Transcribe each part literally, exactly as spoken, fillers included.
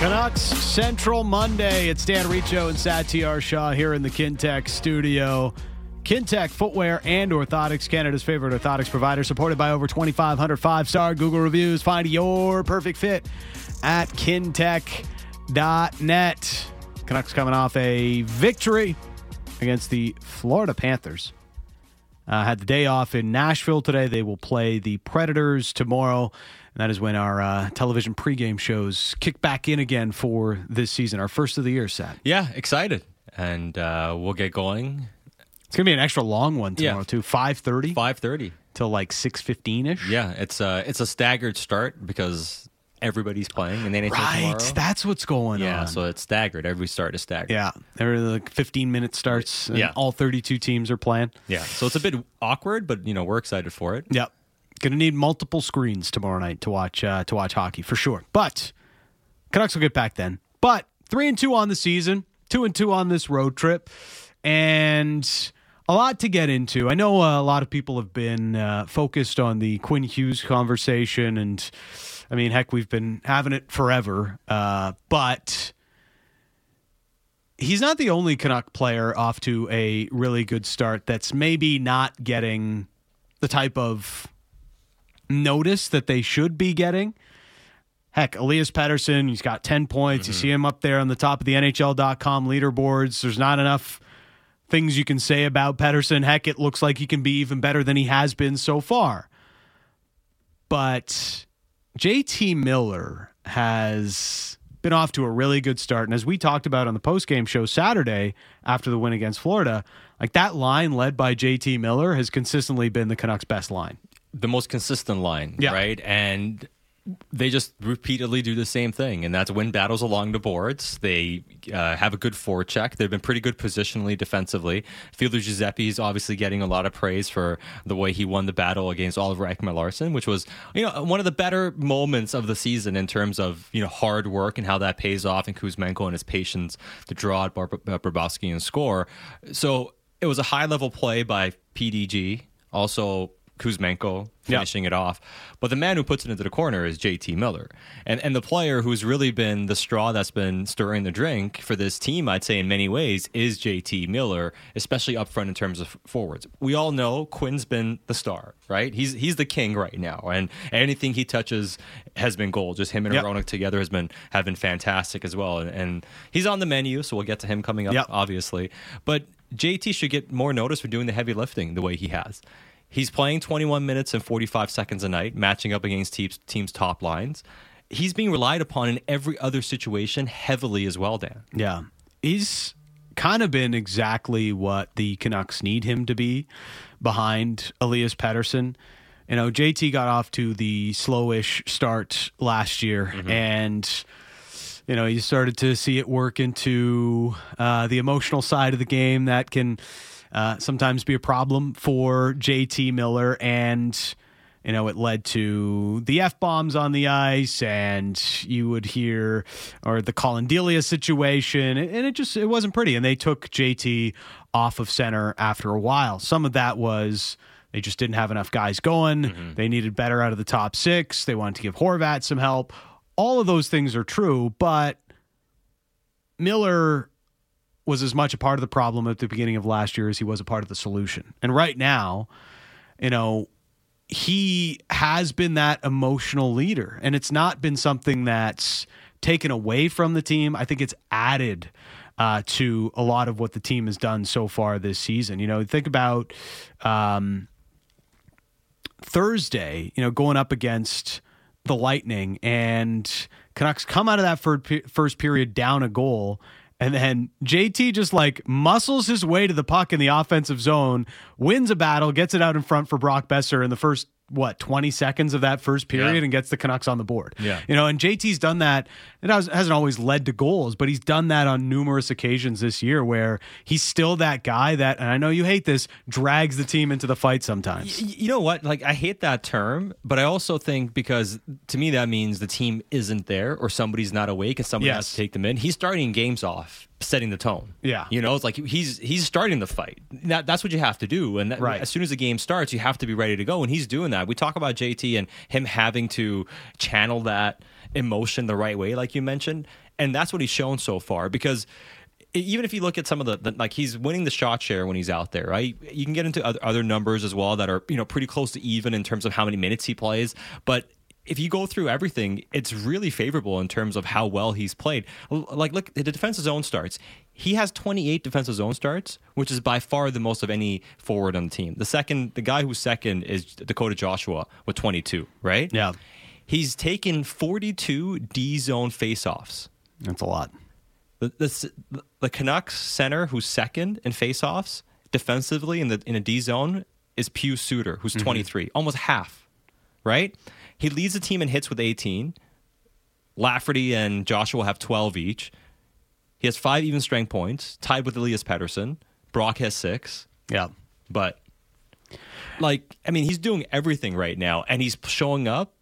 Canucks Central Monday. It's Dan Riccio and Satyar Shaw here in the Kintec studio. Kintec Footwear and Orthotics, Canada's favorite orthotics provider, supported by over twenty-five hundred five-star Google reviews. Find your perfect fit at kintec dot net. Canucks coming off a victory against the Florida Panthers. Uh, had the day off in Nashville today. They will play the Predators tomorrow. And that is when our uh, television pregame shows kick back in again for this season. Our first of the year, Sat. Yeah, excited. And uh, we'll get going. It's going to be an extra long one tomorrow, yeah. too. five thirty five thirty Till like six fifteen ish Yeah, it's uh, it's a staggered start because everybody's playing and then it's right. Tomorrow. That's what's going yeah, on. Yeah, so it's staggered. Every start is staggered. Yeah, there are like fifteen minute starts. And yeah, all thirty-two teams are playing. Yeah, so it's a bit awkward, but you know we're excited for it. Yep, gonna need multiple screens tomorrow night to watch uh, to watch hockey for sure. But Canucks will get back then. But three and two on the season, two and two on this road trip, and a lot to get into. I know a lot of people have been uh, focused on the Quinn Hughes conversation, and I mean, heck, we've been having it forever. Uh, but he's not the only Canuck player off to a really good start that's maybe not getting the type of notice that they should be getting. Heck, Elias Pettersson, he's got ten points. Mm-hmm. You see him up there on the top of the N H L dot com leaderboards. There's not enough things you can say about Pettersson. Heck, it looks like he can be even better than he has been so far. But J T Miller has been off to a really good start. And as we talked about on the postgame show Saturday after the win against Florida, like that line led by J T Miller has consistently been the Canucks' best line. The most consistent line, yeah. right? And they just repeatedly do the same thing, and that's win battles along the boards. They uh, have a good forecheck. They've been pretty good positionally defensively. Phil DiGiuseppe is obviously getting a lot of praise for the way he won the battle against Oliver Ekman-Larsson, which was, you know, one of the better moments of the season in terms of, you know, hard work and how that pays off, and Kuzmenko and his patience to draw at Bobrovsky and score. So it was a high-level play by P D G, also Kuzmenko finishing yep. it off. But the man who puts it into the corner is J T Miller. And and the player who's really been the straw that's been stirring the drink for this team, I'd say in many ways, is J T Miller, especially up front in terms of forwards. We all know Quinn's been the star, right? He's he's the king right now. And anything he touches has been gold. Just him and yep. Hronek together has been have been fantastic as well. And, and he's on the menu, so we'll get to him coming up, yep. obviously. But J T should get more notice for doing the heavy lifting the way he has. He's playing twenty-one minutes and forty-five seconds a night, matching up against teams, teams' top lines. He's being relied upon in every other situation heavily as well, Dan. Yeah. He's kind of been exactly what the Canucks need him to be behind Elias Pettersson. You know, J T got off to the slowish start last year, mm-hmm. and you know, you started to see it work into uh, the emotional side of the game that can Uh, sometimes be a problem for J T Miller, and you know it led to the F-bombs on the ice, and you would hear or the Colin Delia situation, and it just it wasn't pretty, and they took J T off of center after a while. Some of that was they just didn't have enough guys going. Mm-hmm. They needed better out of the top six. They wanted to give Horvat some help. All of those things are true, but Miller was as much a part of the problem at the beginning of last year as he was a part of the solution. And right now, you know, he has been that emotional leader, and it's not been something that's taken away from the team. I think it's added uh, to a lot of what the team has done so far this season. You know, think about um, Thursday, you know, going up against the Lightning, and Canucks come out of that first period down a goal, and then J T just like muscles his way to the puck in the offensive zone, wins a battle, gets it out in front for Brock Besser in the first, what, twenty seconds of that first period, yeah. and gets the Canucks on the board. Yeah. You know, and J T's done that. It hasn't always led to goals, but he's done that on numerous occasions this year where he's still that guy that, and I know you hate this, drags the team into the fight sometimes. You know what? Like, I hate that term, but I also think because to me that means the team isn't there or somebody's not awake and somebody yes. has to take them in. He's starting games off, setting the tone. Yeah. You know, it's like he's he's starting the fight. That, that's what you have to do. And that, right. as soon as the game starts, you have to be ready to go. And he's doing that. We talk about J T and him having to channel that emotion the right way, like you mentioned. And that's what he's shown so far, because even if you look at some of the, the like he's winning the shot share when he's out there, right? You can get into other, other numbers as well that are, you know, pretty close to even in terms of how many minutes he plays. But if you go through everything, it's really favorable in terms of how well he's played. Like, look, the defensive zone starts. He has twenty-eight defensive zone starts, which is by far the most of any forward on the team. The second, the guy who's second is Dakota Joshua with twenty-two, right? Yeah. He's taken forty-two D zone faceoffs. That's a lot. The, the, the Canucks center who's second in faceoffs defensively in the in a D zone is Pius Suter, who's mm-hmm. twenty-three, almost half, right? He leads the team in hits with eighteen. Lafferty and Joshua have twelve each. He has five even strength points, tied with Elias Pettersson. Brock has six. Yeah. But, like, I mean, he's doing everything right now, and he's showing up,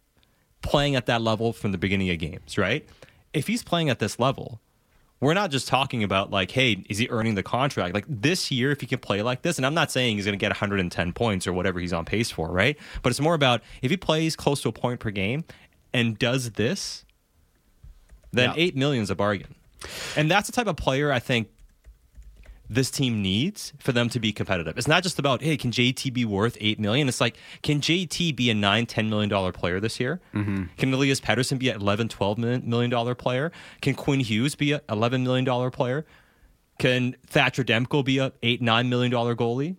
playing at that level from the beginning of games, right? If he's playing at this level, we're not just talking about, like, hey, is he earning the contract? Like, this year, if he can play like this, and I'm not saying he's going to get one hundred ten points or whatever he's on pace for, right? But it's more about if he plays close to a point per game and does this, then yeah. eight million dollars is a bargain. And that's the type of player I think this team needs for them to be competitive. It's not just about, hey, can J T be worth eight million dollars? It's like, can J T be a nine, ten million dollars player this year? Mm-hmm. Can Elias Pettersson be an eleven, twelve million dollars player? Can Quinn Hughes be an eleven million dollars player? Can Thatcher Demko be an eight, nine million dollars goalie?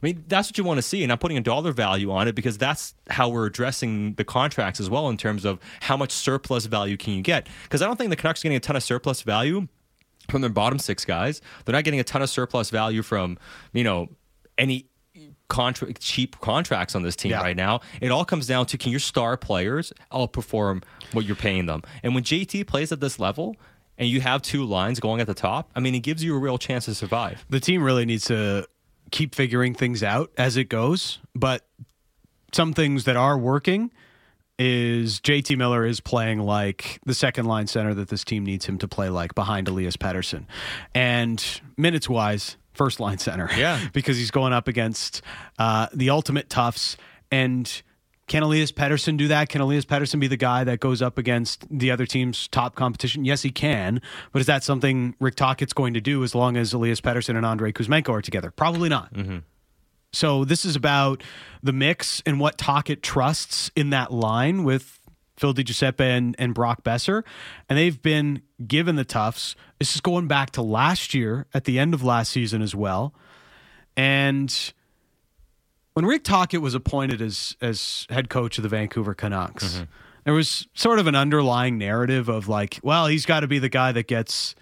I mean, that's what you want to see, and I'm putting a dollar value on it because that's how we're addressing the contracts as well in terms of how much surplus value can you get. Because I don't think the Canucks are getting a ton of surplus value from their bottom six guys. They're not getting a ton of surplus value from, you know, any contra- cheap contracts on this team yeah. right now. It all comes down to, can your star players outperform what you're paying them? And when J T plays at this level, and you have two lines going at the top, I mean, it gives you a real chance to survive. The team really needs to keep figuring things out as it goes, but some things that are working is J T Miller is playing like the second line center that this team needs him to play like behind Elias Pettersson, and minutes wise first line center, yeah because he's going up against uh the ultimate toughs. And can Elias Pettersson do that? Can Elias Pettersson be the guy that goes up against the other team's top competition? Yes, he can. But is that something Rick Tockett's going to do as long as Elias Pettersson and Andrei Kuzmenko are together? Probably not. Mm-hmm. So this is about the mix and what Tockett trusts in that line with Phil DiGiuseppe and, and Brock Besser. And they've been given the toughs. This is going back to last year, at the end of last season as well. And when Rick Tockett was appointed as as head coach of the Vancouver Canucks, mm-hmm. there was sort of an underlying narrative of like, well, he's got to be the guy that gets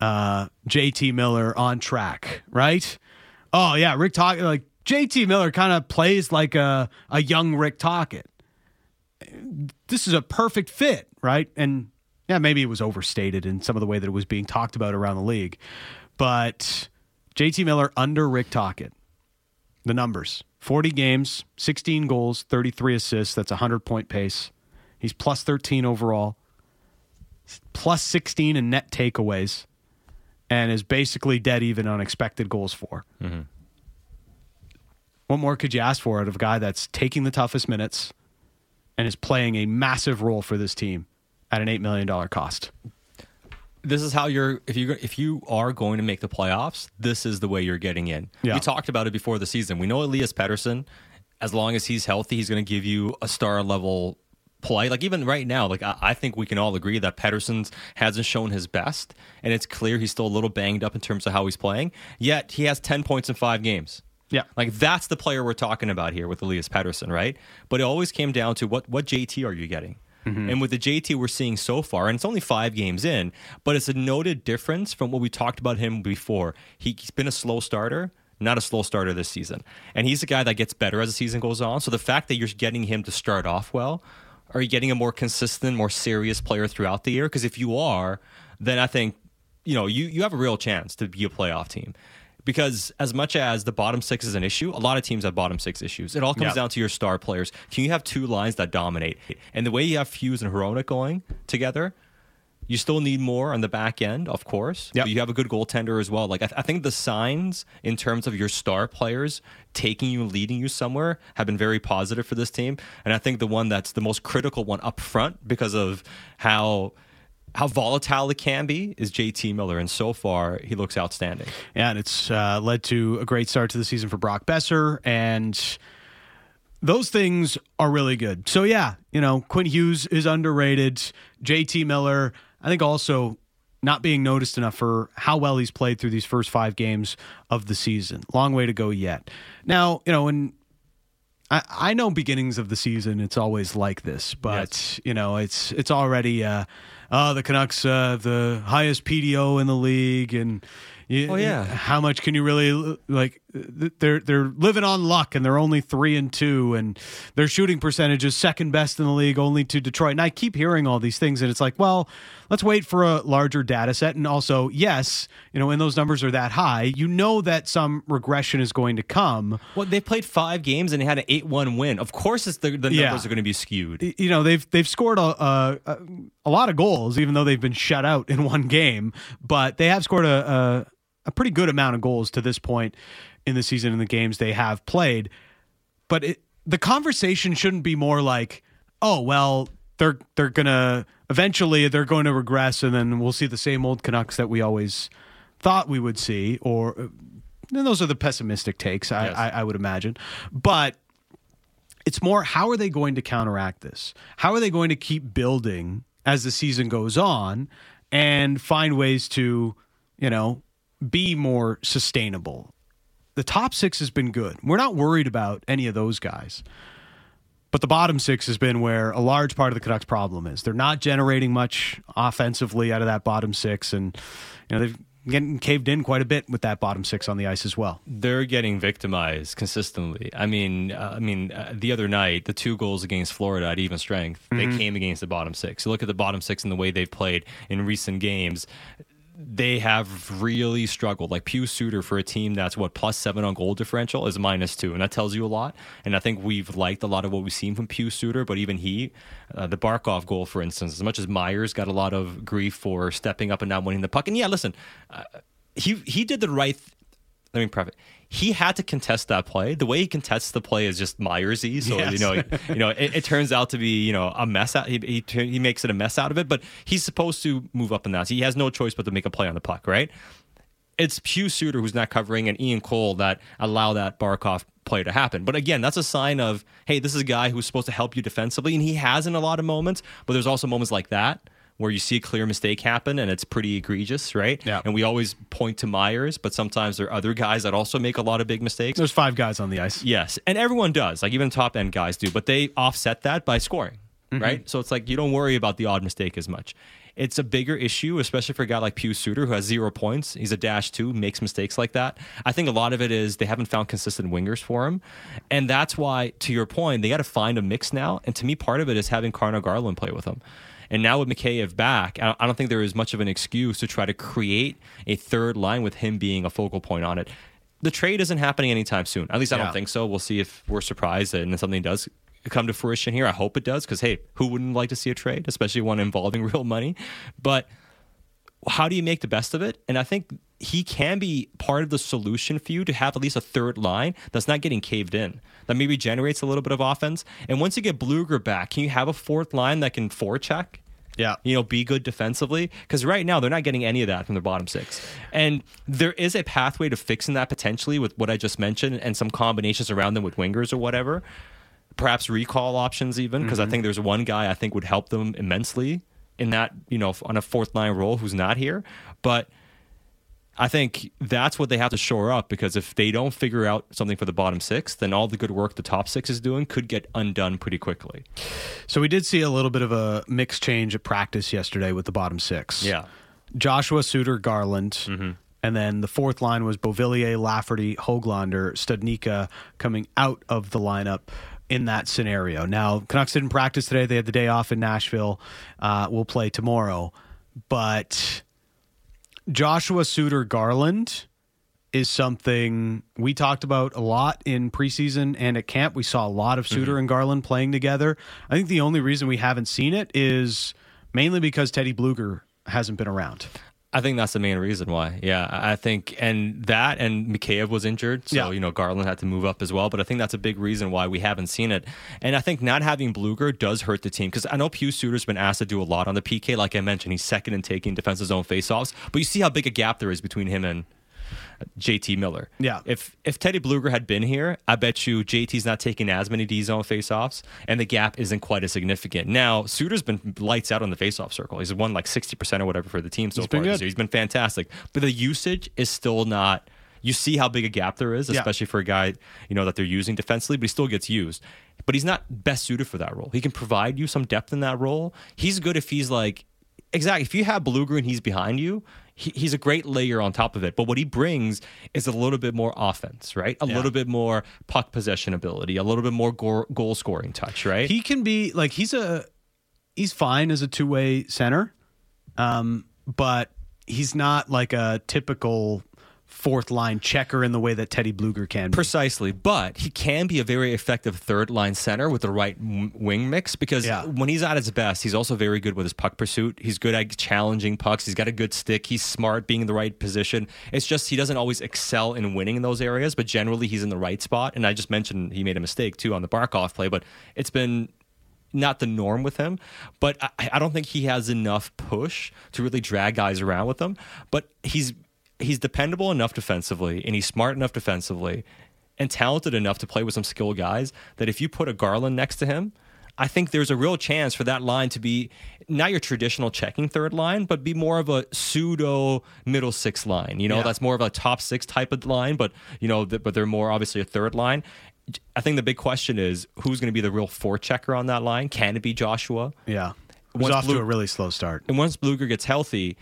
uh, J T Miller on track, right? Oh yeah, Rick Tockett, like J T Miller kind of plays like a a young Rick Tockett. This is a perfect fit, right? And yeah, maybe it was overstated in some of the way that it was being talked about around the league, but J T Miller under Rick Tockett, the numbers. forty games, sixteen goals, thirty-three assists. That's a one hundred point pace. He's plus thirteen overall, plus sixteen in net takeaways, and is basically dead even on expected goals for. Mm-hmm. What more could you ask for out of a guy that's taking the toughest minutes and is playing a massive role for this team at an eight million dollars cost? This is how you're, if you if you are going to make the playoffs, this is the way you're getting in. Yeah. We talked about it before the season. We know Elias Pettersson, as long as he's healthy, he's going to give you a star-level play. Like, even right now, like I, I think we can all agree that Pettersson's hasn't shown his best, and it's clear he's still a little banged up in terms of how he's playing, yet he has ten points in five games. Yeah, like that's the player we're talking about here with Elias Pettersson, right? But it always came down to what what J T are you getting? Mm-hmm. And with the J T we're seeing so far, and it's only five games in, but it's a noted difference from what we talked about him before. He, he's been a slow starter, not a slow starter this season. And he's a guy that gets better as the season goes on. So the fact that you're getting him to start off well, are you getting a more consistent, more serious player throughout the year? Because if you are, then I think, you know, you, you have a real chance to be a playoff team. Because as much as the bottom six is an issue, a lot of teams have bottom six issues. It all comes yeah. down to your star players. Can you have two lines that dominate? And the way you have Hughes and Hronek going together, you still need more on the back end, of course. Yep. But you have a good goaltender as well. Like I, th- I think the signs in terms of your star players taking you and leading you somewhere have been very positive for this team. And I think the one that's the most critical one up front because of how how volatile it can be is J T Miller, and so far he looks outstanding. Yeah, and it's uh, led to a great start to the season for Brock Besser, and those things are really good. So yeah, you know, Quinn Hughes is underrated. J T Miller, I think, also not being noticed enough for how well he's played through these first five games of the season. Long way to go yet. Now, you know, and I, I know beginnings of the season, it's always like this, but yes. you know, it's it's already uh, uh, the Canucks, uh, the highest P D O in the league, and you, oh, yeah. how much can you really like? They're they're living on luck, and they're only three and two, and their shooting percentage is second best in the league, only to Detroit. And I keep hearing all these things, and it's like, well, let's wait for a larger data set. And also, yes, you know, when those numbers are that high, you know that some regression is going to come. Well, they played five games and they had an eight one win. Of course, it's the, the numbers yeah. are going to be skewed. You know, they've they've scored a, a a lot of goals, even though they've been shut out in one game, but they have scored a. a a pretty good amount of goals to this point in the season in the games they have played. But it, the conversation shouldn't be more like, oh, well, they're they're going to eventually they're going to regress, and then we'll see the same old Canucks that we always thought we would see. Or and those are the pessimistic takes, I, yes. I, I would imagine. But it's more, how are they going to counteract this? How are they going to keep building as the season goes on and find ways to, you know, be more sustainable? The top six has been good. We're not worried about any of those guys. But the bottom six has been where a large part of the Canucks' problem is. They're not generating much offensively out of that bottom six, and you know, they've getting caved in quite a bit with that bottom six on the ice as well. They're getting victimized consistently. I mean, uh, I mean, uh, the other night, the two goals against Florida at even strength, mm-hmm. they came against the bottom six. You look at the bottom six and the way they've played in recent games. They have really struggled. Like Pius Suter, for a team that's what, plus seven on goal differential, is minus two, and that tells you a lot. And I think we've liked a lot of what we've seen from Pius Suter, but even he, uh, the Barkov goal, for instance, as much as Myers got a lot of grief for stepping up and not winning the puck, and yeah, listen, uh, he he did the right. Th- Let me prep it. He had to contest that play. The way he contests the play is just Myersy. So yes. you know, you know, it, it turns out to be you know a mess out. He, he he makes it a mess out of it. But he's supposed to move up and down. So he has no choice but to make a play on the puck, right? It's Pius Suter who's not covering, and Ian Cole that allow that Barkov play to happen. But again, that's a sign of, hey, this is a guy who's supposed to help you defensively, and he has in a lot of moments. But there's also moments like that where you see a clear mistake happen, and it's pretty egregious, right? Yeah. And we always point to Myers, but sometimes there are other guys that also make a lot of big mistakes. There's five guys on the ice. Yes, and everyone does. Like, even top-end guys do, but they offset that by scoring, mm-hmm. right? So it's like you don't worry about the odd mistake as much. It's a bigger issue, especially for a guy like Pius Suter, who has zero points. He's a dash two, makes mistakes like that. I think a lot of it is they haven't found consistent wingers for him. And that's why, to your point, they got to find a mix now. And to me, part of it is having Conor Garland play with him. And now with Mikheyev back, I don't think there is much of an excuse to try to create a third line with him being a focal point on it. The trade isn't happening anytime soon. At least I yeah. don't think so. We'll see if we're surprised and something does come to fruition here. I hope it does, because, hey, who wouldn't like to see a trade, especially one involving real money? But how do you make the best of it? And I think he can be part of the solution for you to have at least a third line that's not getting caved in, that maybe generates a little bit of offense. And once you get Bluger back, can you have a fourth line that can forecheck? Yeah, you know, be good defensively, because right now they're not getting any of that from their bottom six. And there is a pathway to fixing that potentially with what I just mentioned and some combinations around them with wingers or whatever. Perhaps recall options even, because mm-hmm. I think there's one guy I think would help them immensely in that, you know, on a fourth line role who's not here. But I think that's what they have to shore up, because if they don't figure out something for the bottom six, then all the good work the top six is doing could get undone pretty quickly. So we did see a little bit of a mix change at practice yesterday with the bottom six. Yeah. Joshua, Suter, Garland, mm-hmm. and then the fourth line was Beauvillier, Lafferty, Höglander, Studnicka coming out of the lineup in that scenario. Now, Canucks didn't practice today. They had the day off in Nashville. Uh, we'll play tomorrow. But Joshua, Suter, Garland is something we talked about a lot in preseason and at camp. We saw a lot of Suter mm-hmm. and Garland playing together. I think the only reason we haven't seen it is mainly because Teddy Bluger hasn't been around. I think that's the main reason why. Yeah, I think, and that, and Mikheyev was injured, so, yeah. you know, Garland had to move up as well, but I think that's a big reason why we haven't seen it. And I think not having Bluger does hurt the team, because I know Pius Suter's been asked to do a lot on the P K, like I mentioned, he's second in taking defensive zone faceoffs, but you see how big a gap there is between him and J T Miller. Yeah. If if Teddy Bluger had been here, I bet you J T's not taking as many D-zone faceoffs, and the gap isn't quite as significant. Now, Suter's been lights out on the faceoff circle. He's won like sixty percent or whatever for the team so far this year. He's been fantastic. But the usage is still not... You see how big a gap there is, especially yeah. for a guy, you know, that they're using defensively, but he still gets used. But he's not best suited for that role. He can provide you some depth in that role. He's good if he's like... Exactly. If you have Bluger and he's behind you, he, he's a great layer on top of it. But what he brings is a little bit more offense, right? A yeah. little bit more puck possession ability, a little bit more go- goal scoring touch, right? He can be like he's a he's fine as a two way center, um, but he's not like a typical fourth line checker in the way that Teddy Bluger can be. Precisely, but he can be a very effective third line center with the right wing mix, because yeah. when he's at his best, he's also very good with his puck pursuit. He's good at challenging pucks. He's got a good stick. He's smart, being in the right position. It's just he doesn't always excel in winning in those areas, but generally he's in the right spot. And I just mentioned he made a mistake too on the Barkov play, but it's been not the norm with him, but I, I don't think he has enough push to really drag guys around with him. But he's He's dependable enough defensively, and he's smart enough defensively, and talented enough to play with some skilled guys, that if you put a Garland next to him, I think there's a real chance for that line to be not your traditional checking third line, but be more of a pseudo middle six line. You know, yeah. that's more of a top six type of line, but you know, th- but they're more obviously a third line. I think the big question is who's going to be the real forechecker on that line? Can it be Joshua? Yeah, it was off Blu- to a really slow start, and once Bluger gets healthy,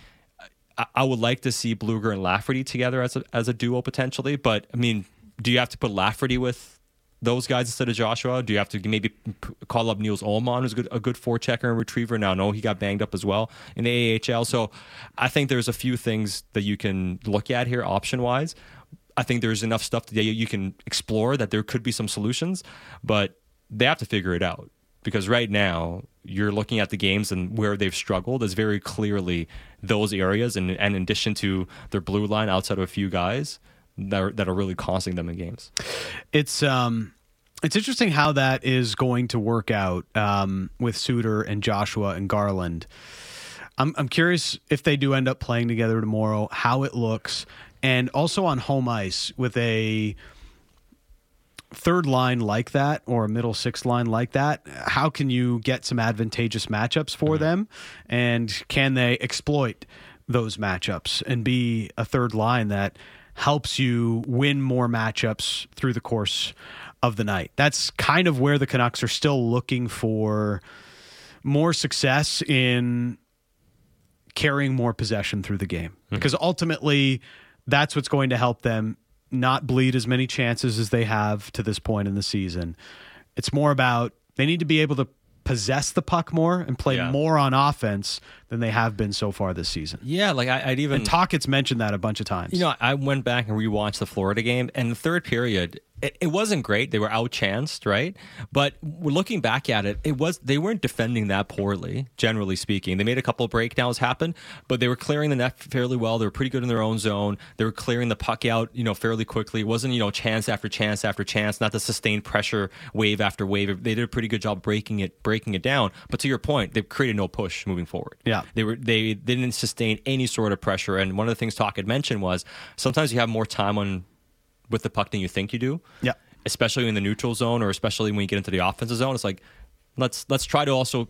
I would like to see Bluger and Lafferty together as a, as a duo potentially, but I mean, do you have to put Lafferty with those guys instead of Joshua? Do you have to maybe call up Niels Ullmann, who's a good, a good forechecker and retriever? Now, no, he got banged up as well in the A H L. So I think there's a few things that you can look at here option-wise. I think there's enough stuff that you can explore that there could be some solutions, but they have to figure it out, because right now you're looking at the games and where they've struggled is very clearly those areas, and, and in addition to their blue line outside of a few guys that are, that are really costing them in games. It's um, it's interesting how that is going to work out um, with Suter and Joshua and Garland. I'm I'm curious if they do end up playing together tomorrow, how it looks, and also on home ice with a third line like that or a middle six line like that, how can you get some advantageous matchups for mm-hmm. them, and can they exploit those matchups and be a third line that helps you win more matchups through the course of the night? That's kind of where the Canucks are still looking for more success, in carrying more possession through the game, mm-hmm. because ultimately that's what's going to help them not bleed as many chances as they have to this point in the season. It's more about they need to be able to possess the puck more and play yeah. more on offense than they have been so far this season. Yeah, like I, I'd even... And Tockett's mentioned that a bunch of times. You know, I went back and rewatched the Florida game, and the third period, it, it wasn't great. They were outchanced, right? But looking back at it, it was they weren't defending that poorly, generally speaking. They made a couple of breakdowns happen, but they were clearing the net fairly well. They were pretty good in their own zone. They were clearing the puck out, you know, fairly quickly. It wasn't, you know, chance after chance after chance, not the sustained pressure wave after wave. They did a pretty good job breaking it breaking it down. But to your point, they've created no push moving forward. Yeah. They were they didn't sustain any sort of pressure. And one of the things Talk had mentioned was sometimes you have more time on with the puck than you think you do. Yeah. Especially in the neutral zone, or especially when you get into the offensive zone. It's like, let's let's try to also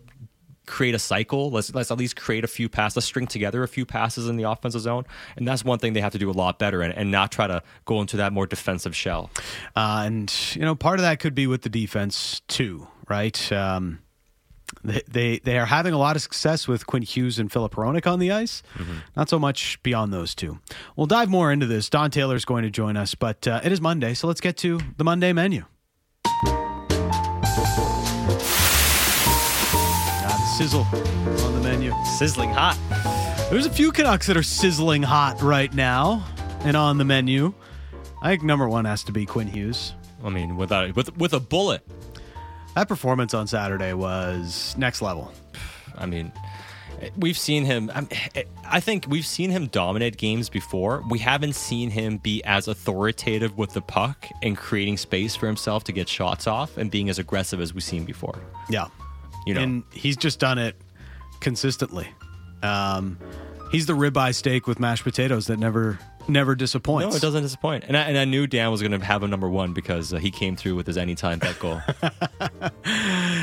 create a cycle. Let's let's at least create a few passes. Let's string together a few passes in the offensive zone. And that's one thing they have to do a lot better, and, and not try to go into that more defensive shell. Uh, and, you know, part of that could be with the defense too, right? Um They, they they are having a lot of success with Quinn Hughes and Filip Hronek on the ice. Mm-hmm. Not so much beyond those two. We'll dive more into this. Don Taylor is going to join us, but uh, it is Monday, so let's get to the Monday menu. Got sizzle on the menu. Sizzling hot. There's a few Canucks that are sizzling hot right now and on the menu. I think number one has to be Quinn Hughes. I mean, without with with a bullet. That performance on Saturday was next level. I mean, We've seen him. I think we've seen him dominate games before. We haven't seen him be as authoritative with the puck and creating space for himself to get shots off and being as aggressive as we've seen before. Yeah. You know, and he's just done it consistently. Um, he's the ribeye steak with mashed potatoes that never never disappoints. No, it doesn't disappoint. And I, and I knew Dan was going to have him number one because uh, he came through with his anytime bet goal. I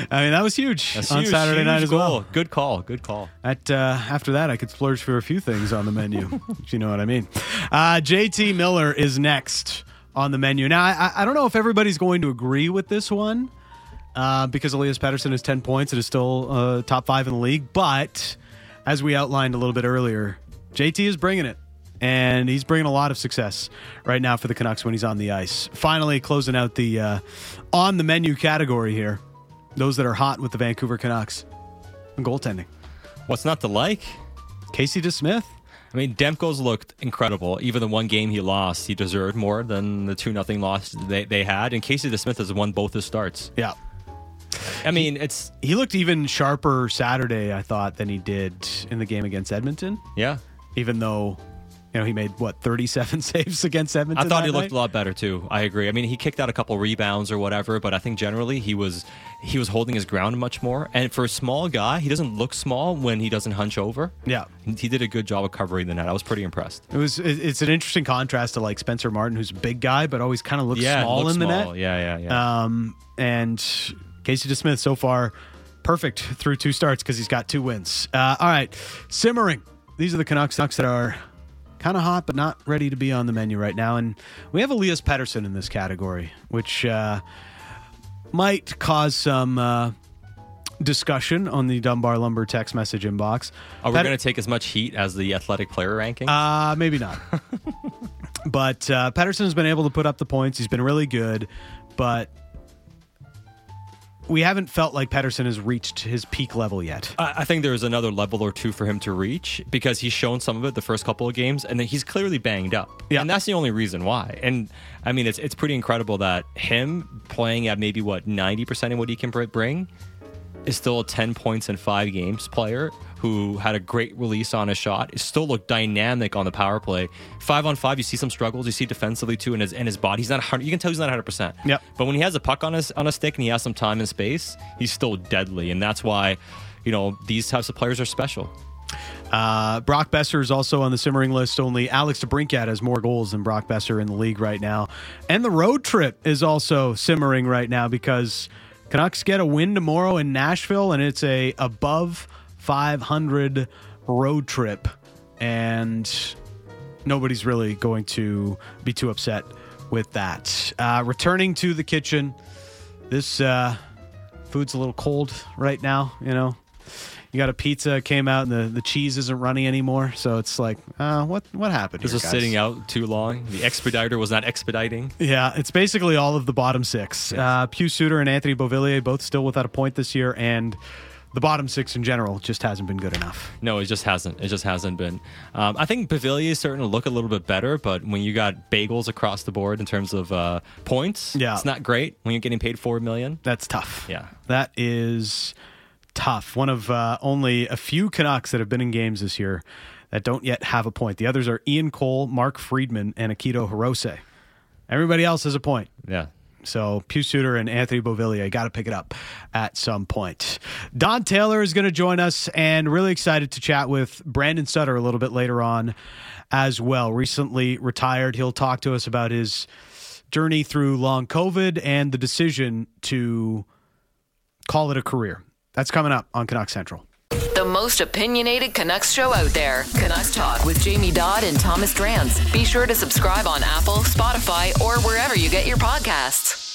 mean, that was huge. That's on huge, Saturday huge night as goal. Well. Good call. Good call. At uh, after that, I could splurge for a few things on the menu. If you know what I mean. Uh, J T Miller is next on the menu. Now, I, I don't know if everybody's going to agree with this one uh, because Elias Pettersson has ten points and is still uh, top five in the league. But as we outlined a little bit earlier, J T is bringing it. And he's bringing a lot of success right now for the Canucks when he's on the ice. Finally, closing out the uh, on the menu category here. Those that are hot with the Vancouver Canucks. And goaltending. What's not to like? Casey DeSmith. I mean, Demko's looked incredible. Even the one game he lost, he deserved more than the two nothing loss they, they had. And Casey DeSmith has won both his starts. Yeah. I mean, he, it's... He looked even sharper Saturday, I thought, than he did in the game against Edmonton. Yeah. Even though... You know, he made, what, thirty-seven saves against Edmonton? I thought he night? looked a lot better, too. I agree. I mean, he kicked out a couple rebounds or whatever, but I think generally he was he was holding his ground much more. And for a small guy, he doesn't look small when he doesn't hunch over. Yeah. He did a good job of covering the net. I was pretty impressed. It was. It's an interesting contrast to, like, Spencer Martin, who's a big guy, but always kind of looks yeah, small looks in the small. net. Yeah, yeah, yeah. Um, and Casey DeSmith, so far, perfect through two starts because he's got two wins. Uh, all right. Simmering. These are the Canucks that are... kind of hot, but not ready to be on the menu right now. And we have Elias Pettersson in this category, which uh, might cause some uh, discussion on the Dunbar Lumber text message inbox. Are we Pet- going to take as much heat as the Athletic player ranking? Uh, maybe not. But uh, Pettersson's been able to put up the points. He's been really good, but... we haven't felt like Pettersson has reached his peak level yet. I think there's another level or two for him to reach because he's shown some of it the first couple of games, and then he's clearly banged up. Yeah. And that's the only reason why. And, I mean, it's it's pretty incredible that him playing at maybe, what, ninety percent of what he can bring is still a ten points in five games player who had a great release on a shot. It still looked dynamic on the power play. Five on five, you see some struggles. You see defensively too, and his and his body. He's not one hundred. You can tell he's not one hundred percent. Yep. But when he has a puck on his on a stick and he has some time and space, he's still deadly, and that's why, you know, these types of players are special. Uh, Brock Besser is also on the simmering list. Only Alex DeBrincat has more goals than Brock Besser in the league right now, and the road trip is also simmering right now because Canucks get a win tomorrow in Nashville, and it's a above five hundred road trip, and nobody's really going to be too upset with that. Uh, returning to the kitchen, this uh, food's a little cold right now. You know, you got a pizza came out and the, the cheese isn't runny anymore, so it's like, uh, what what happened? This is sitting out too long. The expediter was not expediting. Yeah, it's basically all of the bottom six. Yes. Uh, Pius Suter and Anthony Beauvillier both still without a point this year, and the bottom six in general just hasn't been good enough. No, it just hasn't. It just hasn't been. Um, I think Beauvillier is starting to look a little bit better, but when you got bagels across the board in terms of uh, points, yeah. It's not great when you're getting paid four million dollars. That's tough. Yeah. That is tough. One of uh, only a few Canucks that have been in games this year that don't yet have a point. The others are Ian Cole, Mark Friedman, and Akito Hirose. Everybody else has a point. Yeah. So Pius Suter and Anthony Beauvillier got to pick it up at some point. Don Taylor is going to join us, and really excited to chat with Brandon Sutter a little bit later on as well. Recently retired. He'll talk to us about his journey through long COVID and the decision to call it a career. That's coming up on Canucks Central. The most opinionated Canucks show out there. Canucks Talk with Jamie Dodd and Thomas Drance. Be sure to subscribe on Apple, Spotify, or wherever you get your podcasts.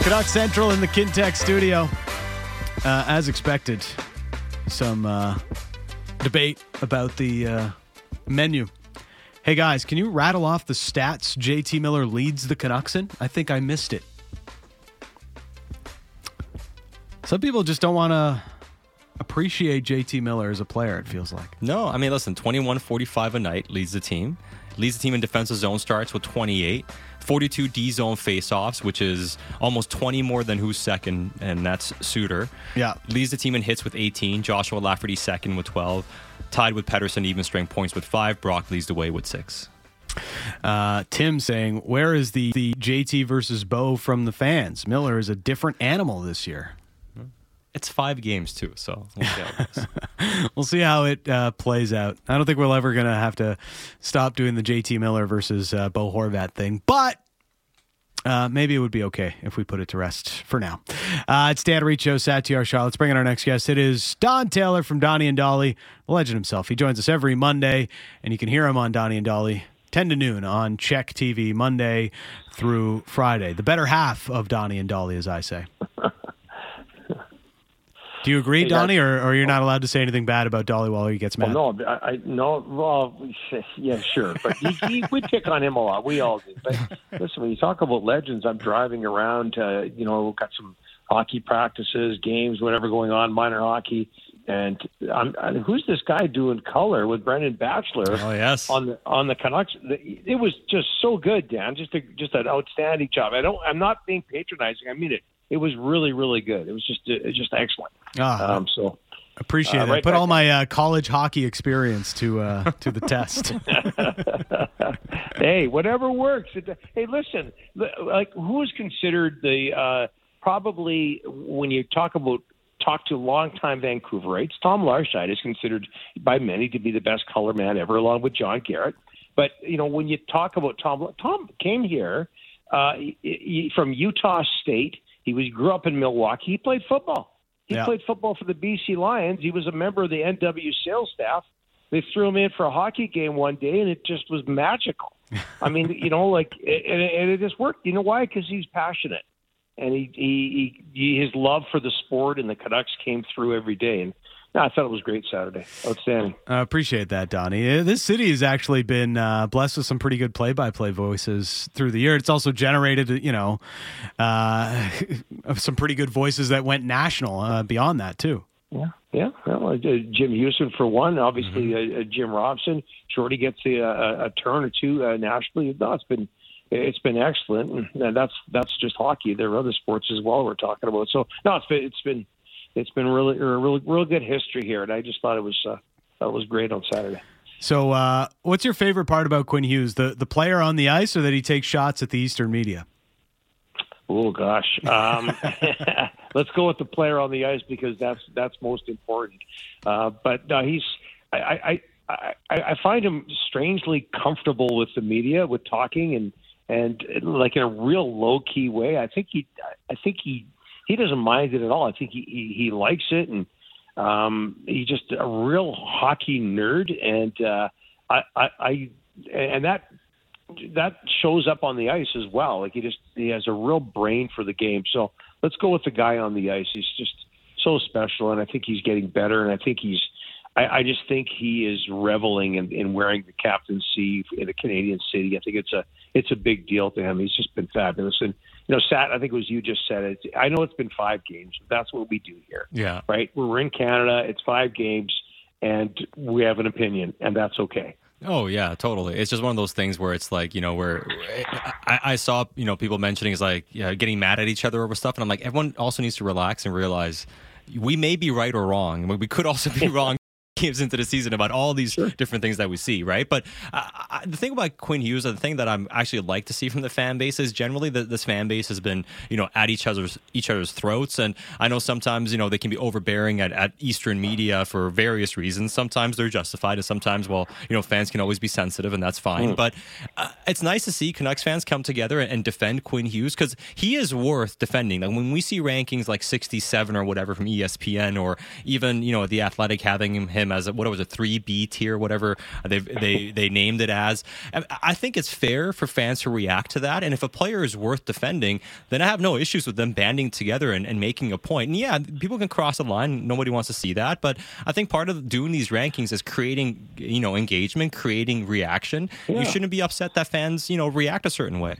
Canucks Central in the Kintec studio. Uh, as expected, some uh, debate about the uh, menu. Hey, guys, can you rattle off the stats J T Miller leads the Canucks in? I think I missed it. Some people just don't want to appreciate J T Miller as a player, it feels like. No, I mean, listen, twenty-one forty-five a night, leads the team. Leads the team in defensive zone starts with twenty-eight. forty-two D-zone faceoffs, which is almost twenty more than who's second, and that's Suter. Yeah. Leads the team in hits with eighteen. Joshua Lafferty second with twelve. Tied with Pettersson, even strength points with five. Brock leads the way with six. Uh, Tim saying, where is the, the J T versus Bo from the fans? Miller is a different animal this year. It's five games, too, so we'll see how it goes. We'll see how it uh, plays out. I don't think we're ever going to have to stop doing the J T Miller versus uh, Bo Horvat thing, but uh, maybe it would be okay if we put it to rest for now. Uh, it's Dan Riccio, Satyar Shaw. Let's bring in our next guest. It is Don Taylor from Donnie and Dolly, the legend himself. He joins us every Monday, and you can hear him on Donnie and Dolly ten to noon on Czech T V, Monday through Friday. The better half of Donnie and Dolly, as I say. Do you agree, hey, Donnie, or, or you're not allowed to say anything bad about Dolly while he gets mad? Well, no, I, I, no, well, yeah, sure. But he, he, we pick on him a lot. We all do. But listen, when you talk about legends, I'm driving around, uh, you know, got some hockey practices, games, whatever going on, minor hockey. And I'm, I, who's this guy doing color with Brendan Batchelor? Oh, yes. on the on the Canucks? It was just so good, Dan. Just a, just an outstanding job. I don't. I'm not being patronizing. I mean it. It was really, really good. It was just it was just excellent. Ah, um, so appreciate uh, it. Right, I put all my uh, college hockey experience to uh, to the test. Hey, whatever works. Hey, listen, like who's considered the uh, probably when you talk about. Talk to longtime Vancouverites. Tom Larscheid is considered by many to be the best color man ever, along with John Garrett. But, you know, when you talk about Tom, Tom came here uh, from Utah State. He was grew up in Milwaukee. He played football. He yeah. played football for the B C Lions. He was a member of the N W sales staff. They threw him in for a hockey game one day, and it just was magical. I mean, you know, like, and it just worked. You know why? Because he's passionate. And he, he, he, his love for the sport and the Canucks came through every day. And no, I thought it was great Saturday. Outstanding. I appreciate that, Donnie. This city has actually been uh, blessed with some pretty good play-by-play voices through the year. It's also generated, you know, uh, some pretty good voices that went national uh, beyond that, too. Yeah, yeah. Well, uh, Jim Houston for one, obviously mm-hmm. uh, Jim Robson. Shorty gets a, a, a turn or two uh, nationally. No, it's been... It's been excellent, and that's that's just hockey. There are other sports as well we're talking about. So no, it's been it's been it's been really really real good history here, and I just thought it was uh, thought it was great on Saturday. So, uh, what's your favorite part about Quinn Hughes? The the player on the ice, or that he takes shots at the Eastern media? Oh gosh, um, let's go with the player on the ice because that's that's most important. Uh, but uh, he's I I, I I find him strangely comfortable with the media, with talking and. And like in a real low key way, I think he, I think he, he doesn't mind it at all. I think he, he, he likes it, and um, he's just a real hockey nerd. And uh, I, I, I, and that that shows up on the ice as well. Like he just he has a real brain for the game. So let's go with the guy on the ice. He's just so special, and I think he's getting better. And I think he's, I, I just think he is reveling in, in wearing the captaincy in a Canadian city. I think it's a it's a big deal to him. He's just been fabulous. And, you know, Sat, I think it was you just said it. I know it's been five games. But that's what we do here. Yeah. Right? We're in Canada. It's five games, and we have an opinion, and that's okay. Oh, yeah, totally. It's just one of those things where it's like, you know, where I, I saw, you know, people mentioning is like, you know, getting mad at each other over stuff. And I'm like, everyone also needs to relax and realize we may be right or wrong. We could also be wrong. Games into the season about all these sure. different things that we see, right? But uh, I, the thing about Quinn Hughes, or the thing that I'm actually like to see from the fan base is generally that this fan base has been, you know, at each other's each other's throats. And I know sometimes, you know, they can be overbearing at, at Eastern media for various reasons. Sometimes they're justified, and sometimes, well, you know, fans can always be sensitive, and that's fine. Mm. But uh, it's nice to see Canucks fans come together and, and defend Quinn Hughes because he is worth defending. Like when we see rankings like sixty-seven or whatever from E S P N, or even, you know, the Athletic having him as a, what was it, three B tier, whatever they they they named it as. I think it's fair for fans to react to that, and if a player is worth defending, then I have no issues with them banding together and, and making a point. And yeah, people can cross the line. Nobody wants to see that, but I think part of doing these rankings is creating, you know, engagement, creating reaction. Yeah. You shouldn't be upset that fans, you know, react a certain way.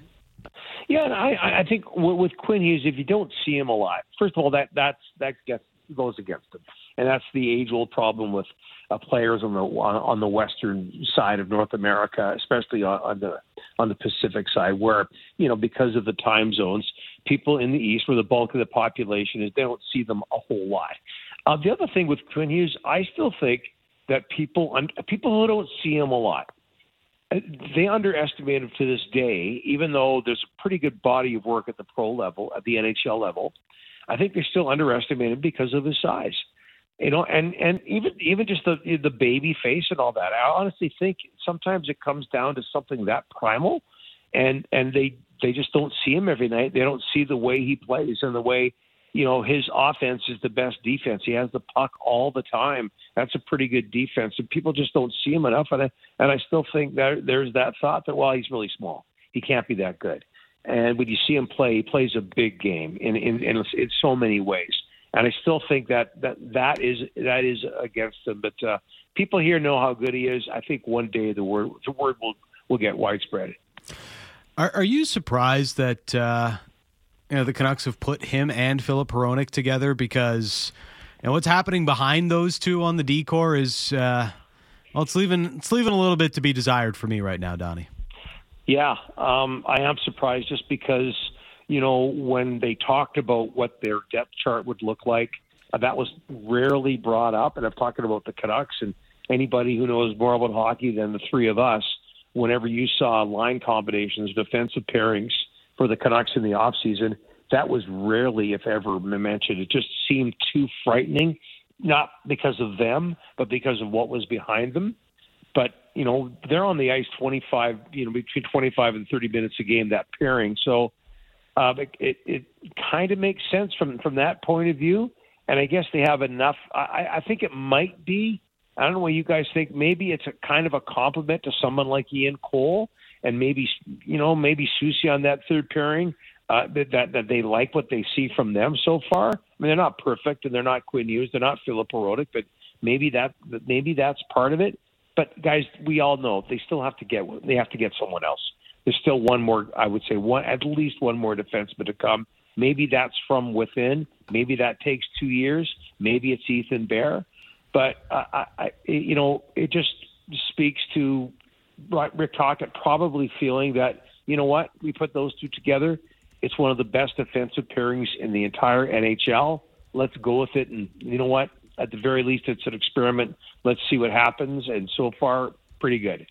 Yeah, and I, I think with Quinn Hughes, if you don't see him a lot, first of all, that that's that gets goes against him, and that's the age-old problem with uh, players on the on the western side of North America, especially on, on the on the Pacific side, where you know because of the time zones, people in the East, where the bulk of the population is, they don't see them a whole lot. Uh, the other thing with Quinn Hughes, I still think that people people who don't see him a lot, they underestimate him to this day, even though there's a pretty good body of work at the pro level, at the N H L level. I think they still underestimate him because of his size, you know, and, and even even just the the baby face and all that. I honestly think sometimes it comes down to something that primal, and and they they just don't see him every night. They don't see the way he plays and the way, you know, his offense is the best defense. He has the puck all the time. That's a pretty good defense, and people just don't see him enough. And I, and I still think that there's that thought that, well, he's really small. He can't be that good. And when you see him play, he plays a big game in in, in, in so many ways. And I still think that that, that is that is against him. But uh, people here know how good he is. I think one day the word the word will, will get widespread. Are, are you surprised that uh, you know the Canucks have put him and Filip Hronek together? Because you know, what's happening behind those two on the decor is uh, well, it's leaving it's leaving a little bit to be desired for me right now, Donnie. Yeah, um, I am surprised just because, you know, when they talked about what their depth chart would look like, uh, that was rarely brought up. And I'm talking about the Canucks, and anybody who knows more about hockey than the three of us, whenever you saw line combinations, defensive pairings for the Canucks in the offseason, that was rarely, if ever, mentioned. It just seemed too frightening, not because of them, but because of what was behind them. But, you know, they're on the ice twenty-five, you know, between twenty-five and thirty minutes a game, that pairing. So uh, it, it kind of makes sense from, from that point of view. And I guess they have enough. I, I think it might be, I don't know what you guys think, maybe it's a kind of a compliment to someone like Ian Cole and maybe, you know, maybe Susie on that third pairing, uh, that, that, that they like what they see from them so far. I mean, they're not perfect, and they're not Quinn Hughes, they're not Filip Hronek, but maybe that maybe that's part of it. But guys, we all know they still have to get they have to get someone else. There's still one more, I would say one at least one more defenseman to come. Maybe that's from within. Maybe that takes two years. Maybe it's Ethan Bear. But I, I, you know, it just speaks to Rick Tockett probably feeling that, you know what, we put those two together. It's one of the best defensive pairings in the entire N H L. Let's go with it, and you know what? At the very least, it's an experiment. Let's see what happens. And so far, pretty good.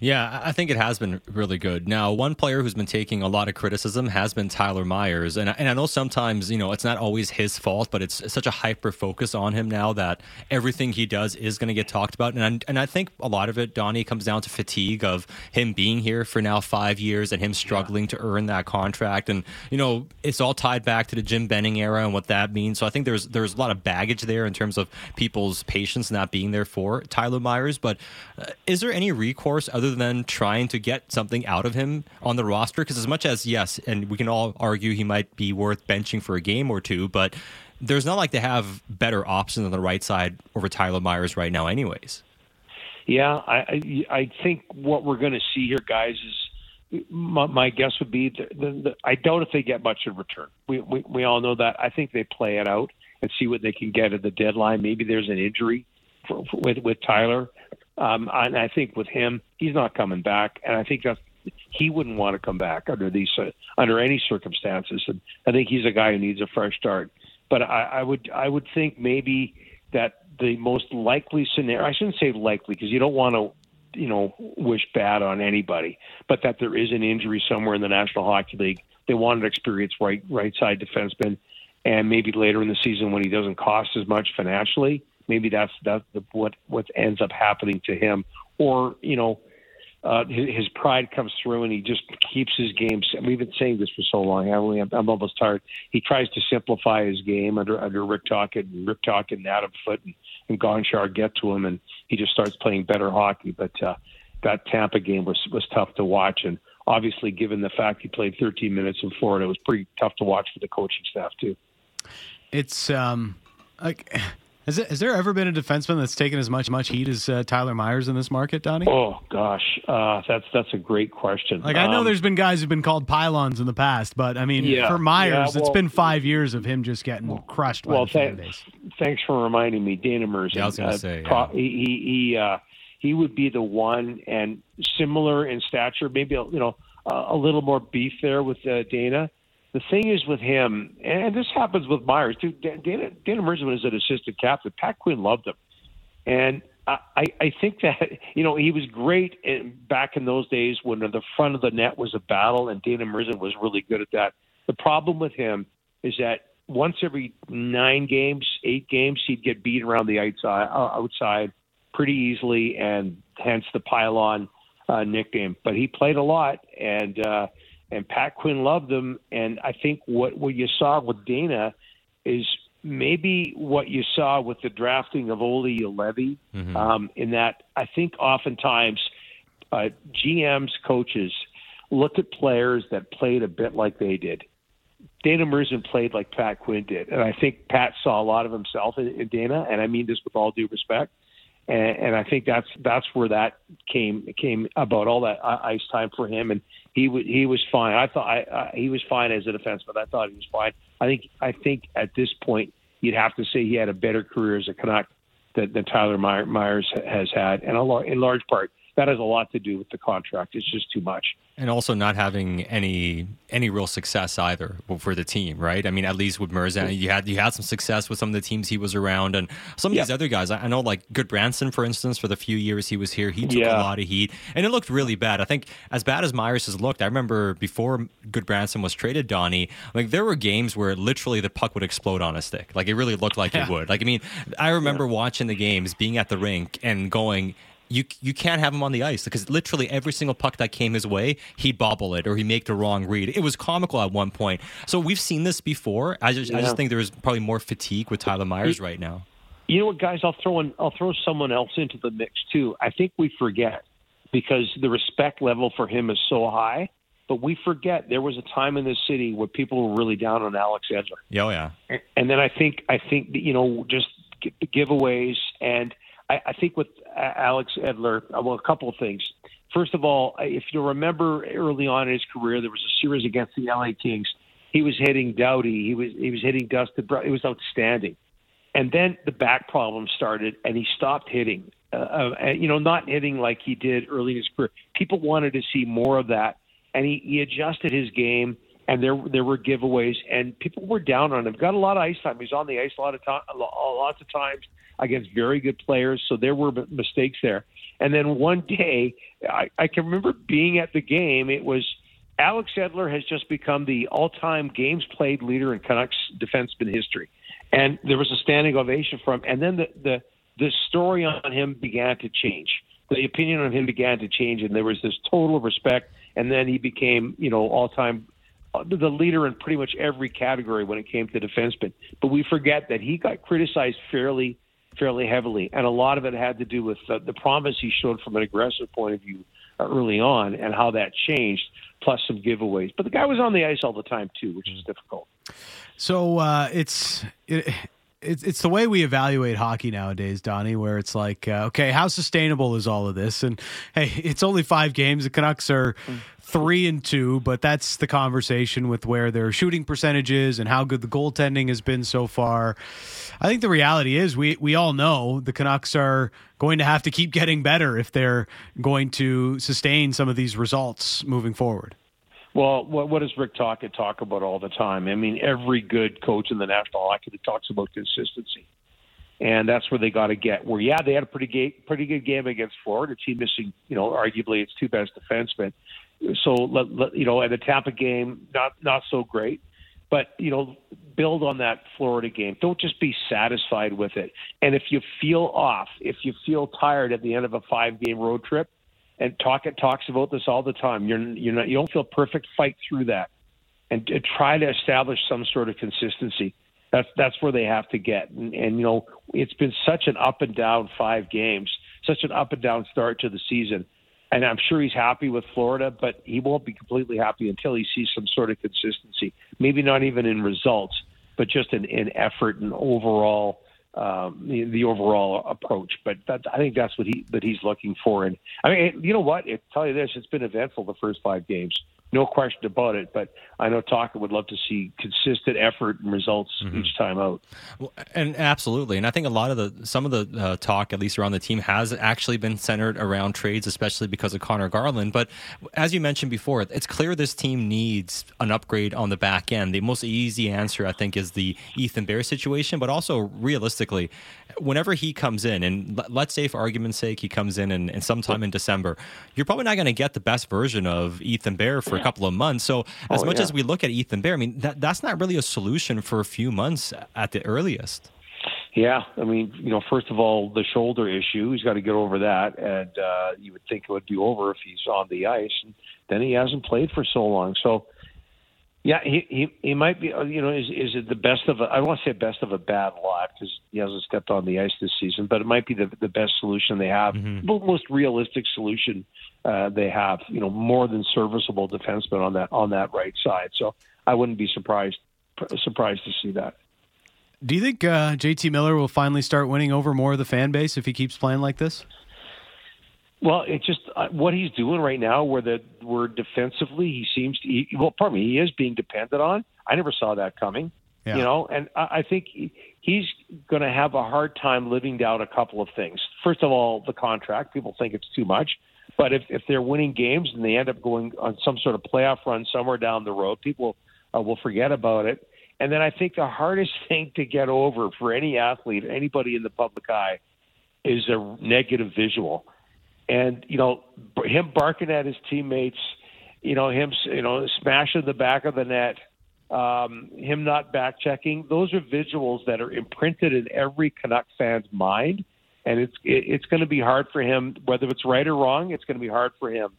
Yeah, I think it has been really good. Now, one player who's been taking a lot of criticism has been Tyler Myers. And I, and I know sometimes, you know, it's not always his fault, but it's, it's such a hyper-focus on him now that everything he does is going to get talked about. And I, and I think a lot of it, Donnie, comes down to fatigue of him being here for now five years and him struggling yeah. to earn that contract. And, you know, it's all tied back to the Jim Benning era and what that means. So I think there's there's a lot of baggage there in terms of people's patience not being there for Tyler Myers. But uh, is there any recourse other than trying to get something out of him on the roster? Because as much as, yes, and we can all argue he might be worth benching for a game or two, but there's not like they have better options on the right side over Tyler Myers right now anyways. Yeah, I I think what we're going to see here, guys, is my, my guess would be the, the, the, I doubt if they get much in return. We, we we all know that. I think they play it out and see what they can get at the deadline. Maybe there's an injury for, for, with, with Tyler. Um, and I think with him, he's not coming back, and I think that's, he wouldn't want to come back under these uh, under any circumstances. And I think he's a guy who needs a fresh start. But I, I would I would think maybe that the most likely scenario, I shouldn't say likely because you don't want to you know wish bad on anybody, but that there is an injury somewhere in the National Hockey League. They want an experienced right right side defenseman, and maybe later in the season when he doesn't cost as much financially. Maybe that's that's the, what what ends up happening to him, or you know, uh, his, his pride comes through and he just keeps his game. We've been saying this for so long. I'm, I'm almost tired. He tries to simplify his game under under Rick Tockett and Rick Tockett and Adam Foote and, and Gonchar get to him, and he just starts playing better hockey. But uh, that Tampa game was was tough to watch, and obviously, given the fact he played thirteen minutes in Florida, it was pretty tough to watch for the coaching staff too. It's um like. Has, it, has there ever been a defenseman that's taken as much much heat as uh, Tyler Myers in this market, Donnie? Oh, gosh. Uh, that's that's a great question. Like, I know um, there's been guys who've been called pylons in the past, but, I mean, yeah, for Myers, yeah, well, it's been five years of him just getting well, crushed by well, the fan base. Thanks for reminding me. Dana Merz. Yeah, I was going to uh, say, yeah. pro- he, he, uh, he would be the one, and similar in stature, maybe, you know, uh, a little more beef there with uh, Dana. The thing is with him, and this happens with Myers, too. Dana, Dana Merz was an assistant captain. Pat Quinn loved him. And I, I, I think that, you know, he was great in, back in those days when the front of the net was a battle, and Dana Merz was really good at that. The problem with him is that once every nine games, eight games, he'd get beat around the outside, outside pretty easily, and hence the pylon uh, nickname. But he played a lot, and uh And Pat Quinn loved them. And I think what, what you saw with Dana is maybe what you saw with the drafting of Ole Ulevy, mm-hmm. um, in that I think oftentimes uh, G Ms, coaches, look at players that played a bit like they did. Dana Merzen played like Pat Quinn did. And I think Pat saw a lot of himself in, in Dana, and I mean this with all due respect. And, and I think that's that's where that came came about, all that ice time for him, and he w- he was fine. I thought I, uh, he was fine as a defenseman. I thought he was fine. I think I think at this point you'd have to say he had a better career as a Canuck than, than Tyler Myers has had, and a lot, in large part that has a lot to do with the contract. It's just too much, and also not having any any real success either for the team, right? I mean, at least with Merzen, you had you had some success with some of the teams he was around, and some of yeah. these other guys. I know, like Gudbranson, for instance, for the few years he was here, he took yeah. a lot of heat, and it looked really bad. I think as bad as Myers has looked, I remember before Gudbranson was traded, Donnie, like there were games where literally the puck would explode on a stick. Like it really looked like yeah. it would. Like I mean, I remember yeah. watching the games, being at the rink, and going, You you can't have him on the ice, because literally every single puck that came his way, he'd bobble it or he'd make the wrong read. It was comical at one point. So we've seen this before. I just yeah. I just think there is probably more fatigue with Tyler Myers right now. You know what, guys? I'll throw in, I'll throw someone else into the mix too. I think we forget, because the respect level for him is so high, but we forget there was a time in this city where people were really down on Alex Edler. Oh yeah. And, and then I think I think you know just giveaways and. I think with Alex Edler, well, a couple of things. First of all, if you remember early on in his career, there was a series against the L A Kings. He was hitting Doughty. He was he was hitting Dustin Brown. It was outstanding. And then the back problem started, and he stopped hitting. Uh, and, you know, not hitting like he did early in his career. People wanted to see more of that, and he, he adjusted his game. And there there were giveaways, and people were down on him. Got a lot of ice time. He's on the ice a lot of time, lots of times against very good players. So there were mistakes there. And then one day, I, I can remember being at the game. It was Alex Edler has just become the all-time games played leader in Canucks defenseman history, and there was a standing ovation for him. And then the the the story on him began to change. The opinion on him began to change, and there was this total respect. And then he became, you know, all-time. The leader in pretty much every category when it came to defensemen. But we forget that he got criticized fairly fairly heavily, and a lot of it had to do with the, the promise he showed from an aggressive point of view early on and how that changed, plus some giveaways. But the guy was on the ice all the time too, which is difficult. So uh, it's... It... It's it's the way we evaluate hockey nowadays, Donnie, where it's like, uh, okay, how sustainable is all of this? And, hey, it's only five games. The Canucks are three and two, but that's the conversation with where their shooting percentage is and how good the goaltending has been so far. I think the reality is we, we all know the Canucks are going to have to keep getting better if they're going to sustain some of these results moving forward. Well, what, what does Rick Tockett talk about all the time? I mean, every good coach in the National Hockey League talks about consistency, and that's where they got to get. Where, yeah, they had a pretty ga- pretty good game against Florida, a team missing, you know, arguably its two best defensemen. So, let, let, you know, at the Tampa game, not not so great, but you know, build on that Florida game. Don't just be satisfied with it. And if you feel off, if you feel tired at the end of a five-game road trip. And Tockett talks about this all the time. You're you're not you don't feel perfect. Fight through that, and, and try to establish some sort of consistency. That's that's where they have to get. And, and you know, it's been such an up and down five games, such an up and down start to the season. And I'm sure he's happy with Florida, but he won't be completely happy until he sees some sort of consistency. Maybe not even in results, but just in, in effort and overall um, the, the overall approach. But that, I think that's what he that he's looking for. And I mean, you know what? I'll tell you this, it's been eventful the first five games. No question about it, but I know Tockett would love to see consistent effort and results mm-hmm. each time out. Well, and absolutely, and I think a lot of the some of the uh, talk, at least around the team, has actually been centered around trades, especially because of Conor Garland. But as you mentioned before, it's clear this team needs an upgrade on the back end. The most easy answer, I think, is the Ethan Bear situation, but also realistically, whenever he comes in, and let's say for argument's sake, he comes in and, and sometime in December, you're probably not going to get the best version of Ethan Bear for a couple of months. So as oh, much yeah. as we look at Ethan Bear, I mean, that that's not really a solution for a few months at the earliest. Yeah. I mean, you know, first of all, the shoulder issue, he's got to get over that. And uh, you would think it would be over if he's on the ice. And then he hasn't played for so long. So, yeah, he, he, he might be, you know, is is it the best of a, I don't want to say best of a bad lot because he hasn't stepped on the ice this season, but it might be the, the best solution they have, mm-hmm. the most realistic solution uh, they have, you know, more than serviceable defenseman on that, on that right side. So I wouldn't be surprised, surprised to see that. Do you think uh, J T Miller will finally start winning over more of the fan base if he keeps playing like this? Well, it's just uh, what he's doing right now where the where defensively he seems to he, – well, pardon me, he is being depended on. I never saw that coming, yeah. you know, and I, I think he, he's going to have a hard time living down a couple of things. First of all, the contract. People think it's too much. But if, if they're winning games and they end up going on some sort of playoff run somewhere down the road, people uh, will forget about it. And then I think the hardest thing to get over for any athlete, anybody in the public eye, is a negative visual. And, you know, him barking at his teammates, you know, him, you know, smashing the back of the net, um, him not back checking. Those are visuals that are imprinted in every Canuck fan's mind. And it's, it's going to be hard for him, whether it's right or wrong, it's going to be hard for him,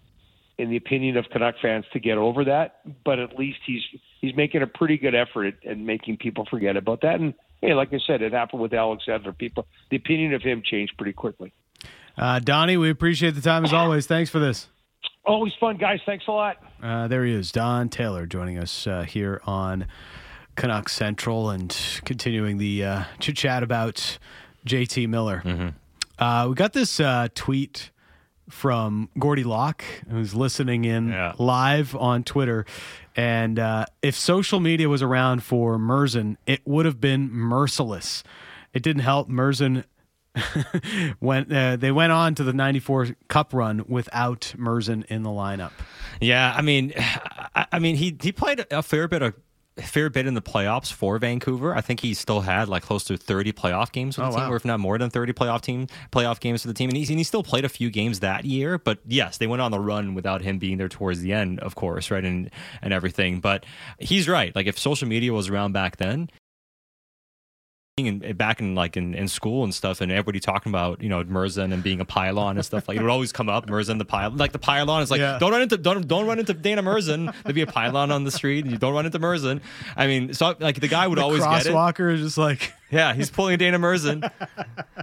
in the opinion of Canuck fans, to get over that. But at least he's, he's making a pretty good effort at, at making people forget about that. And, hey, like I said, it happened with Alex Edler. People, the opinion of him changed pretty quickly. Uh, Donnie, we appreciate the time as always. Thanks for this. Always fun, guys. Thanks a lot. Uh, there he is, Don Taylor, joining us uh, here on Canucks Central and continuing the uh, chit-chat about J T Miller. Mm-hmm. Uh, we got this uh, tweet from Gordy Locke, who's listening in yeah. live on Twitter. And uh, if social media was around for Merzen, it would have been merciless. It didn't help Merzen. when uh, they went on to the ninety-four Cup run without Merzen in the lineup. Yeah, I mean, I, I mean he he played a fair bit of a fair bit in the playoffs for Vancouver. I think he still had like close to thirty playoff games with oh, the team, wow. or if not more than thirty playoff team playoff games for the team. And he and he still played a few games that year. But yes, they went on the run without him being there towards the end, of course, right and and everything. But he's right. Like if social media was around back then. And back in like in, in school and stuff, and everybody talking about you know Merzen and being a pylon and stuff, like it would always come up. Merzen the pylon, like the pylon is like yeah. don't run into don't don't run into Dana Merzen. There'd be a pylon on the street, and you don't run into Merzen. I mean, so like the guy would the always get it. Crosswalker is just like yeah, he's pulling a Dana Merzen.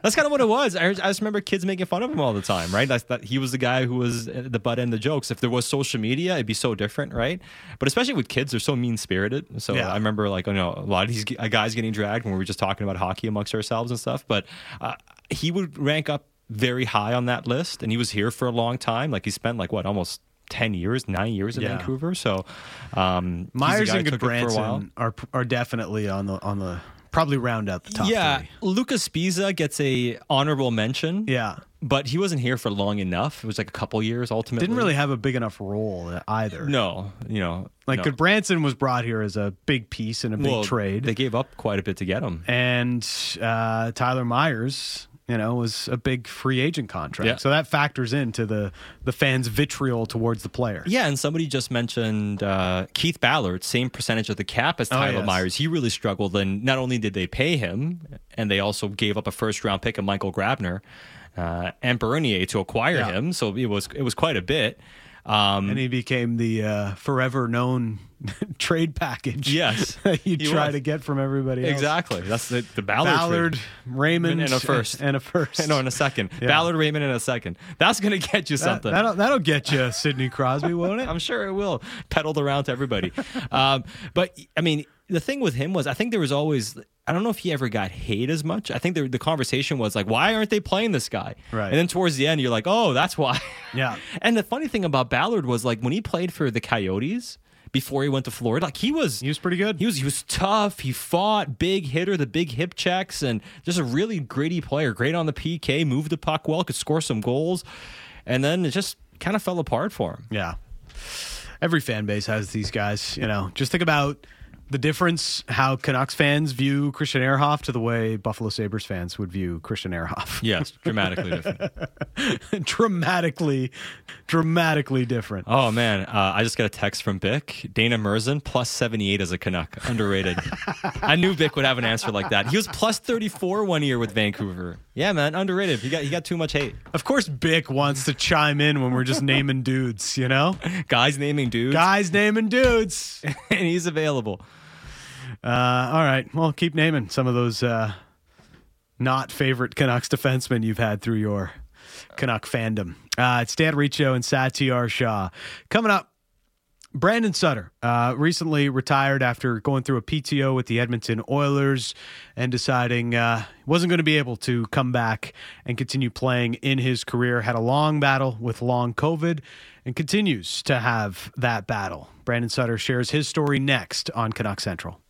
That's kind of what it was. I, I just remember kids making fun of him all the time, right? That's that he was the guy who was the butt end of the jokes. If there was social media, it'd be so different, right? But especially with kids, they're so mean spirited. So yeah. I remember like you know a lot of these guys getting dragged when we were just talking about hockey amongst ourselves and stuff, but uh, he would rank up very high on that list, and he was here for a long time. Like he spent like what almost ten years nine years in yeah. Vancouver. So um Myers and Gudbranson are are definitely on the on the probably round out the top yeah three. Lucas Biza gets a honorable mention yeah but he wasn't here for long enough. It was like a couple years ultimately. Didn't really have a big enough role either. No, you know. Like, no. Gudbranson was brought here as a big piece in a big well, trade. They gave up quite a bit to get him. And uh, Tyler Myers, you know, was a big free agent contract. Yeah. So that factors into the, the fans' vitriol towards the player. Yeah, and somebody just mentioned uh, Keith Ballard, same percentage of the cap as Tyler oh, yes. Myers. He really struggled, and not only did they pay him, and they also gave up a first-round pick of Michael Grabner. Uh, and Bernier to acquire yeah. him, so it was it was quite a bit. Um, and he became the uh, forever known trade package. Yes, you try was. to get from everybody else. Exactly. That's the, the Ballard, Ballard Raymond, and a first, and a first, no, and a second. Yeah. Ballard, Raymond, and a second. That's going to get you something. That, that'll, that'll get you Sidney Crosby, won't it? I'm sure it will. Peddled around to everybody. um, but I mean, the thing with him was, I think there was always, I don't know if he ever got hate as much. I think the, the conversation was like, why aren't they playing this guy? Right. And then towards the end, you're like, oh, that's why. Yeah. And the funny thing about Ballard was, like, when he played for the Coyotes before he went to Florida, like, he was he was pretty good. He was he was tough. He fought, big hitter, the big hip checks, and just a really gritty player. Great on the P K, moved the puck well, could score some goals. And then it just kind of fell apart for him. Yeah. Every fan base has these guys, you know. Just think about the difference how Canucks fans view Christian Ehrhoff to the way Buffalo Sabres fans would view Christian Ehrhoff. Yes, dramatically different. dramatically, dramatically different. Oh, man. Uh, I just got a text from Bick. Dana Merzen, plus seventy-eight as a Canuck. Underrated. I knew Bick would have an answer like that. He was plus thirty-four one year with Vancouver. Yeah, man. Underrated. He got, he got too much hate. Of course, Bick wants to chime in when we're just naming dudes, you know? Guys naming dudes. Guys naming dudes. And he's available. Uh, all right. Well, keep naming some of those uh, not favorite Canucks defensemen you've had through your Canuck fandom. Uh, it's Dan Riccio and Satyar Shaw. Coming up, Brandon Sutter uh, recently retired after going through a P T O with the Edmonton Oilers and deciding uh, he wasn't going to be able to come back and continue playing in his career. Had a long battle with long COVID and continues to have that battle. Brandon Sutter shares his story next on Canuck Central.